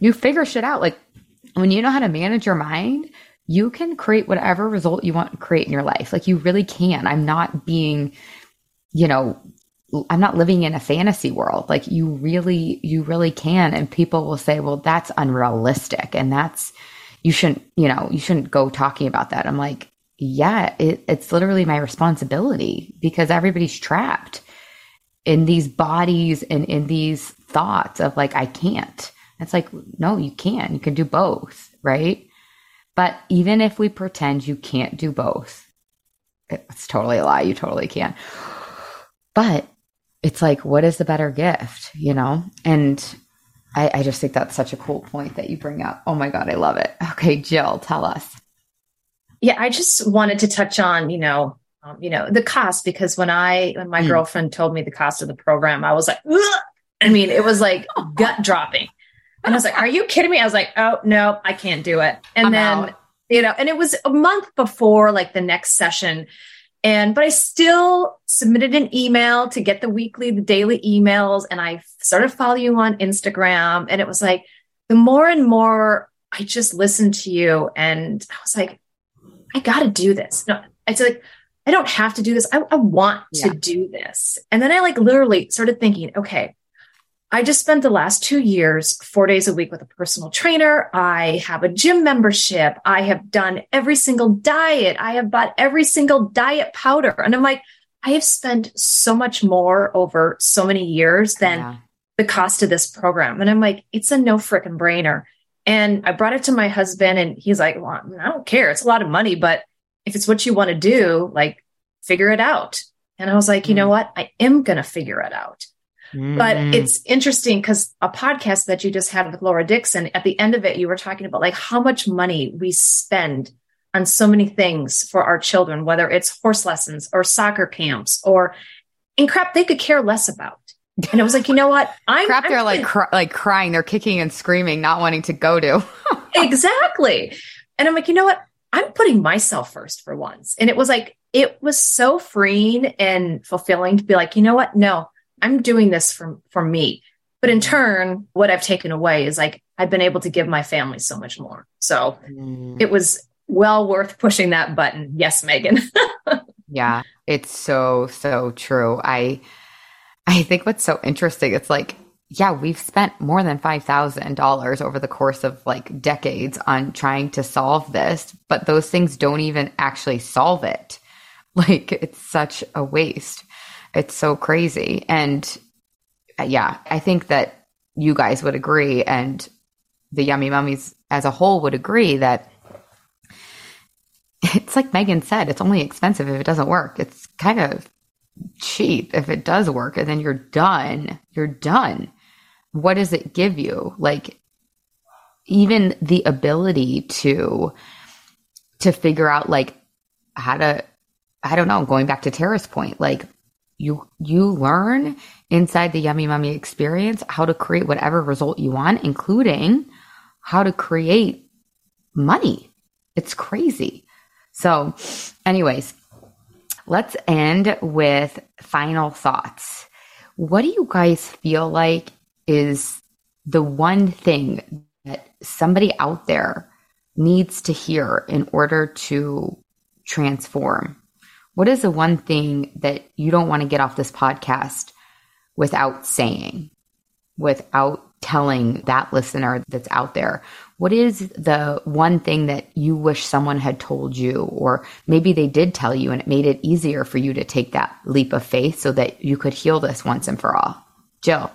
you figure shit out. Like when you know how to manage your mind, you can create whatever result you want to create in your life. Like you really can. I'm not being, you know, I'm not living in a fantasy world. Like you really, you really can. And people will say, well, that's unrealistic. And that's, you shouldn't, you know, you shouldn't go talking about that. I'm like, yeah, it, it's literally my responsibility because everybody's trapped in these bodies and in these thoughts of like, I can't. It's like, no, you can, you can do both. Right. But even if we pretend you can't do both, it's totally a lie. You totally can. But it's like, what is the better gift, you know? And I, I just think that's such a cool point that you bring up. Oh my God, I love it. Okay, Jill, tell us. Yeah, I just wanted to touch on, you know, um, you know, the cost, because when I, when my mm. girlfriend told me the cost of the program, I was like, ugh! I mean, it was like gut dropping. And I was like, are you kidding me? I was like, oh no, I can't do it. And I'm then, out. you know, and it was a month before like the next session. And, but I still submitted an email to get the weekly, the daily emails. And I started following you on Instagram. And it was like, the more and more I just listened to you. And I was like, I got to do this. No, it's like, I don't have to do this. I, I want yeah. to do this. And then I like literally started thinking, okay, I just spent the last two years, four days a week with a personal trainer. I have a gym membership. I have done every single diet. I have bought every single diet powder. And I'm like, I have spent so much more over so many years than yeah. the cost of this program. And I'm like, it's a no frickin' brainer. And I brought it to my husband and he's like, well, I don't care. It's a lot of money, but if it's what you want to do, like figure it out. And I was like, mm. you know what? I am going to figure it out. But it's interesting because a podcast that you just had with Laura Dixon, at the end of it, you were talking about like how much money we spend on so many things for our children, whether it's horse lessons or soccer camps or and crap they could care less about. And it was like, you know what? I'm crap. I'm, they're like, cr- like crying. They're kicking and screaming, not wanting to go to. Exactly. And I'm like, you know what? I'm putting myself first for once. And it was like, it was so freeing and fulfilling to be like, you know what? No. I'm doing this for, for me. But in turn, what I've taken away is like, I've been able to give my family so much more. So mm. it was well worth pushing that button. Yes, Megan. Yeah, it's so, so true. I, I think what's so interesting, it's like, yeah, we've spent more than five thousand dollars over the course of like decades on trying to solve this, but those things don't even actually solve it. Like it's such a waste. It's so crazy. And yeah, I think that you guys would agree and the Yummy Mummies as a whole would agree that it's like Megan said, it's only expensive if it doesn't work. It's kind of cheap if it does work and then you're done. You're done. What does it give you? Like even the ability to, to figure out like how to I don't know, going back to Tara's point, like you, you learn inside the Yummy Mummy experience how to create whatever result you want, including how to create money. It's crazy. So anyways, let's end with final thoughts. What do you guys feel like is the one thing that somebody out there needs to hear in order to transform? What is the one thing that you don't want to get off this podcast without saying, without telling that listener that's out there? What is the one thing that you wish someone had told you, or maybe they did tell you and it made it easier for you to take that leap of faith so that you could heal this once and for all? Jill.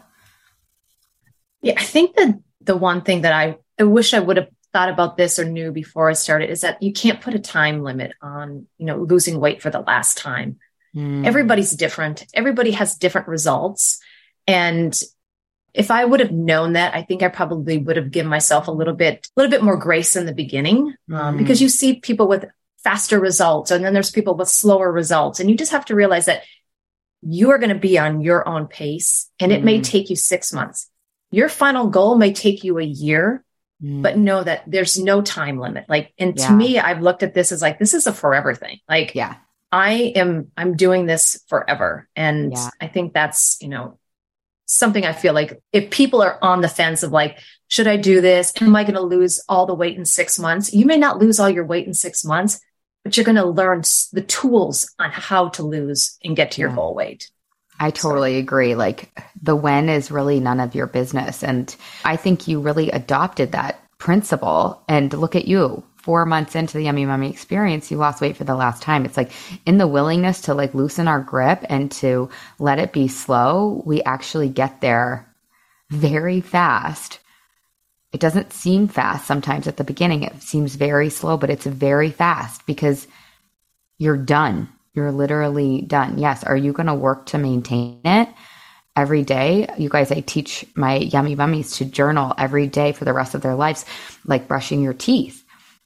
Yeah, I think that the one thing that I, I wish I would have thought about this or knew before I started is that you can't put a time limit on, you know, losing weight for the last time. Mm. Everybody's different. Everybody has different results. And if I would have known that, I think I probably would have given myself a little bit, a little bit more grace in the beginning, um, mm. because you see people with faster results and then there's people with slower results. And you just have to realize that you are going to be on your own pace, and it mm. may take you six months. Your final goal may take you a year, mm. but know that there's no time limit. Like, and yeah. to me, I've looked at this as like, this is a forever thing. Like, yeah, I am, I'm doing this forever. And yeah. I think that's, you know, something I feel like if people are on the fence of like, should I do this? Am I going to lose all the weight in six months? You may not lose all your weight in six months, but you're going to learn the tools on how to lose and get to your yeah. goal weight. I totally so. agree. Like the when is really none of your business. And I think you really adopted that principle. And look at you, four months into the Yummy Mummy experience, you lost weight for the last time. It's like in the willingness to like loosen our grip and to let it be slow, we actually get there very fast. It doesn't seem fast sometimes at the beginning. It seems very slow, but it's very fast because you're done. You're literally done. Yes. Are you going to work to maintain it every day? You guys, I teach my Yummy Mummies to journal every day for the rest of their lives, like brushing your teeth.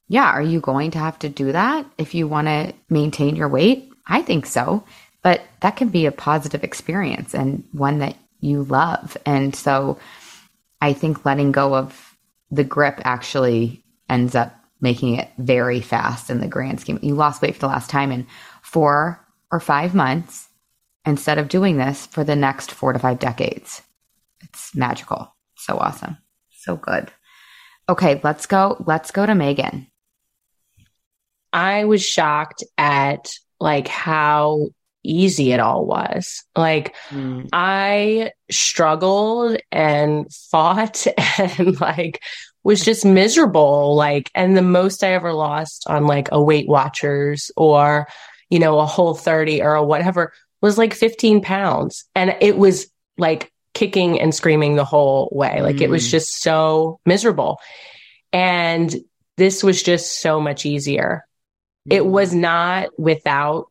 Yeah. Are you going to have to do that if you want to maintain your weight? I think so, but that can be a positive experience and one that you love. And so I think letting go of the grip actually ends up making it very fast in the grand scheme. You lost weight for the last time in four or five months instead of doing this for the next four to five decades. It's magical. So awesome. So good. Okay. Let's go. Let's go to Megan. I was shocked at like how easy it all was. Like mm. I struggled and fought and like was just miserable. Like, and the most I ever lost on like a Weight Watchers or, you know, a Whole thirty or a whatever was like fifteen pounds. And it was like kicking and screaming the whole way. Like mm. it was just so miserable. And this was just so much easier. Mm. It was not without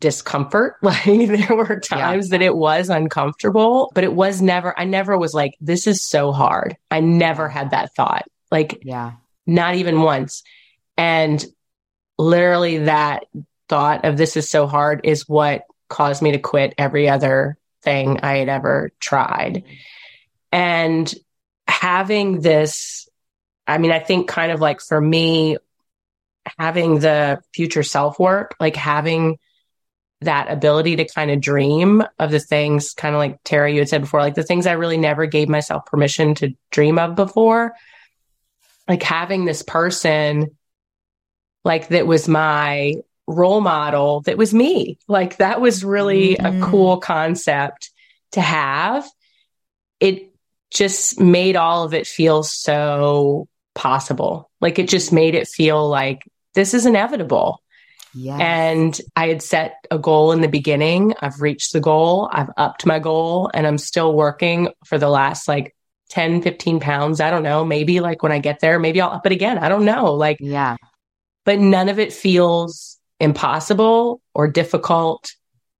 discomfort. Like there were times yeah. that it was uncomfortable, but it was never, I never was like, this is so hard. I never had that thought. Like, yeah, not even once. And literally that thought of this is so hard is what caused me to quit every other thing I had ever tried. And having this, I mean, I think kind of like for me, having the future self work, like having that ability to kind of dream of the things, kind of like Tara, you had said before, like the things I really never gave myself permission to dream of before, like having this person like that was my role model, that was me. Like that was really mm-hmm. a cool concept to have. It just made all of it feel so possible. Like it just made it feel like this is inevitable. Yes. And I had set a goal in the beginning. I've reached the goal. I've upped my goal and I'm still working for the last like ten, fifteen pounds. I don't know. Maybe like when I get there, maybe I'll up it again. I don't know. Like, yeah, but none of it feels impossible or difficult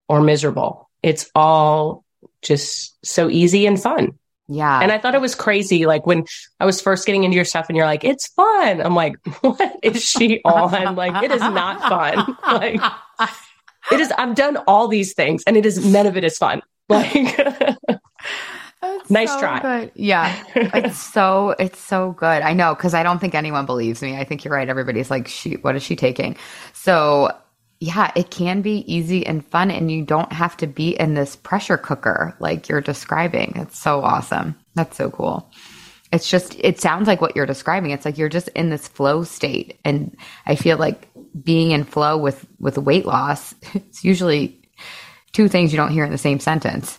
or miserable. It's all just so easy and fun. Yeah. And I thought it was crazy. Like when I was first getting into your stuff and you're like, it's fun. I'm like, what is she on? Like, it is not fun. Like It is, I've done all these things and it is, none of it is fun. Like, nice so try. Good. Yeah. It's so, it's so good. I know. Cause I don't think anyone believes me. I think you're right. Everybody's like, she, what is she taking? So yeah, it can be easy and fun and you don't have to be in this pressure cooker like you're describing. It's so awesome. That's so cool. It's just, it sounds like what you're describing. It's like, you're just in this flow state. And I feel like being in flow with, with weight loss, it's usually two things you don't hear in the same sentence,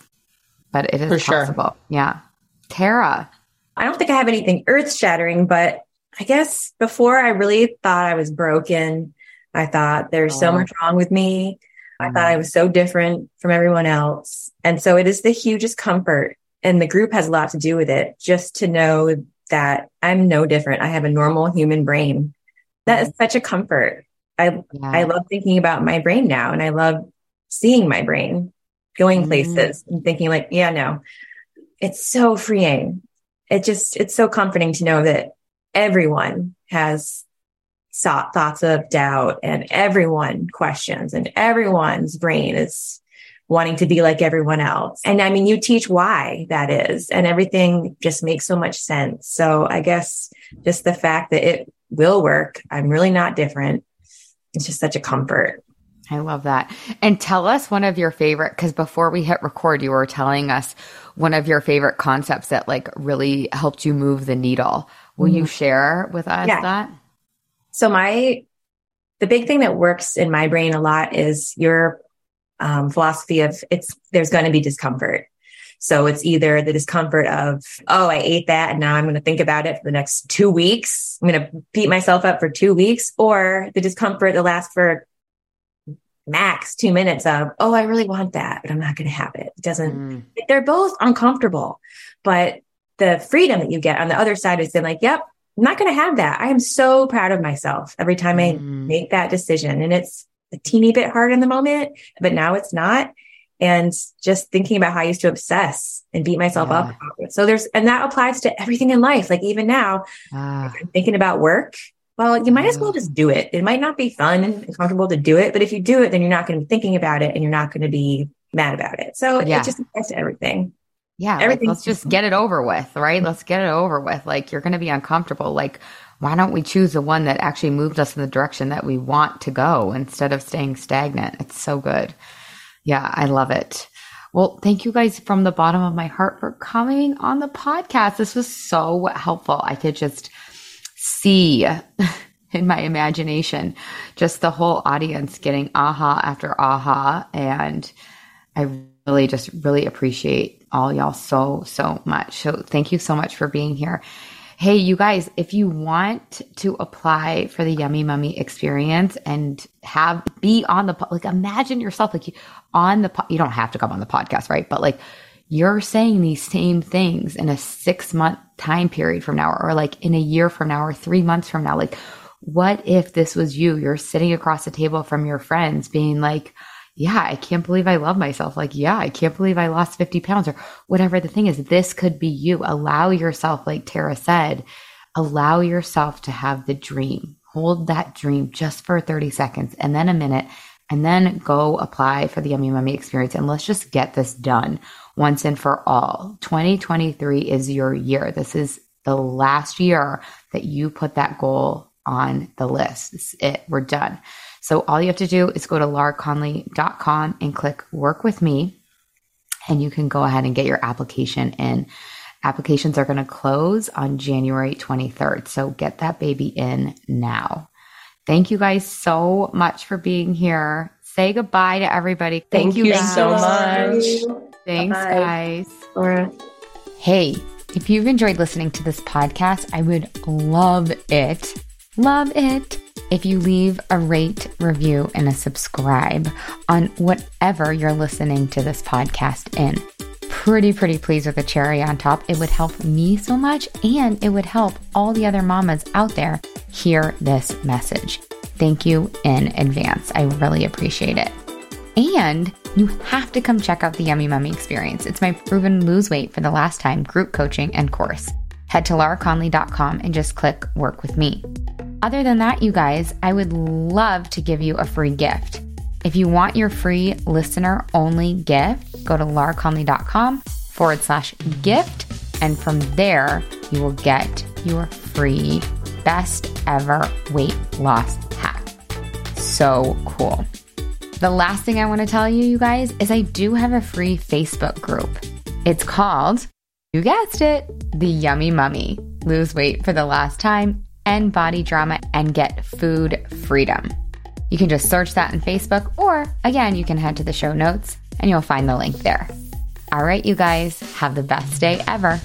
but it is for possible. Sure. Yeah. Tara. I don't think I have anything earth shattering, but I guess before I really thought I was broken, I thought there's oh. so much wrong with me. I oh. thought I was so different from everyone else. And so it is the hugest comfort. And the group has a lot to do with it, just to know that I'm no different. I have a normal human brain. That is such a comfort. I yeah. I love thinking about my brain now. And I love seeing my brain going mm-hmm. places and thinking like, yeah, no, it's so freeing. It just, it's so comforting to know that everyone has thoughts of doubt and everyone questions and everyone's brain is wanting to be like everyone else. And I mean, you teach why that is, and everything just makes so much sense. So I guess just the fact that it will work, I'm really not different. It's just such a comfort. I love that. And tell us one of your favorite, because before we hit record, you were telling us one of your favorite concepts that like really helped you move the needle. Will mm-hmm. you share with us yeah. that? So my, the big thing that works in my brain a lot is your Um, philosophy of it's, there's going to be discomfort. So it's either the discomfort of, oh, I ate that and now I'm going to think about it for the next two weeks. I'm going to beat myself up for two weeks or the discomfort that lasts for max two minutes of, oh, I really want that, but I'm not going to have it. It doesn't, mm. they're both uncomfortable, but the freedom that you get on the other side is then like, yep, I'm not going to have that. I am so proud of myself every time I mm. make that decision. And it's a teeny bit hard in the moment, but now it's not. And just thinking about how I used to obsess and beat myself yeah. up. So there's, and that applies to everything in life. Like even now ah. if I'm thinking about work, well, you might as well just do it. It might not be fun and comfortable to do it, but if you do it, then you're not going to be thinking about it and you're not going to be mad about it. So yeah. it just applies to everything. Yeah. Everything. Like, let's just get it over with, right? Let's get it over with. Like you're going to be uncomfortable. Like, why don't we choose the one that actually moved us in the direction that we want to go instead of staying stagnant? It's so good. Yeah, I love it. Well, thank you guys from the bottom of my heart for coming on the podcast. This was so helpful. I could just see in my imagination just the whole audience getting aha after aha. And I really just really appreciate all y'all so, so much. So thank you so much for being here. Hey, you guys, if you want to apply for the Yummy Mummy Experience and have be on the po- like, imagine yourself like you, on the po- you don't have to come on the podcast, right? But like you're saying these same things in a six month time period from now, or like in a year from now, or three months from now. Like, what if this was you? You're sitting across the table from your friends, being like, "Yeah, I can't believe I love myself." Like, "Yeah, I can't believe I lost fifty pounds or whatever the thing is. This could be you. Allow yourself, like Tara said, allow yourself to have the dream. Hold that dream just for thirty seconds and then a minute, and then go apply for the Yummy Mummy Experience. And let's just get this done once and for all. twenty twenty-three is your year. This is the last year that you put that goal on the list. This is it. We're done. So all you have to do is go to laura conley dot com and click work with me, and you can go ahead and get your application in. Applications are going to close on January twenty-third. So get that baby in now. Thank you guys so much for being here. Say goodbye to everybody. Thank, Thank you guys. so much. Thanks Bye-bye. guys. Laura. Hey, if you've enjoyed listening to this podcast, I would love it. Love it. If you leave a rate, review, and a subscribe on whatever you're listening to this podcast in. Pretty, pretty pleased with the cherry on top. It would help me so much, and it would help all the other mamas out there hear this message. Thank you in advance. I really appreciate it. And you have to come check out the Yummy Mummy Experience. It's my proven lose weight for the last time group coaching and course. Head to laura conley dot com and just click work with me. Other than that, you guys, I would love to give you a free gift. If you want your free listener-only gift, go to lauraconley.com forward slash gift. And from there, you will get your free best ever weight loss hack. So cool. The last thing I want to tell you, you guys, is I do have a free Facebook group. It's called, you guessed it, The Yummy Mummy. Lose weight for the last time, end body drama, and get food freedom. You can just search that on Facebook, or again, you can head to the show notes and you'll find the link there. All right, you guys, have the best day ever.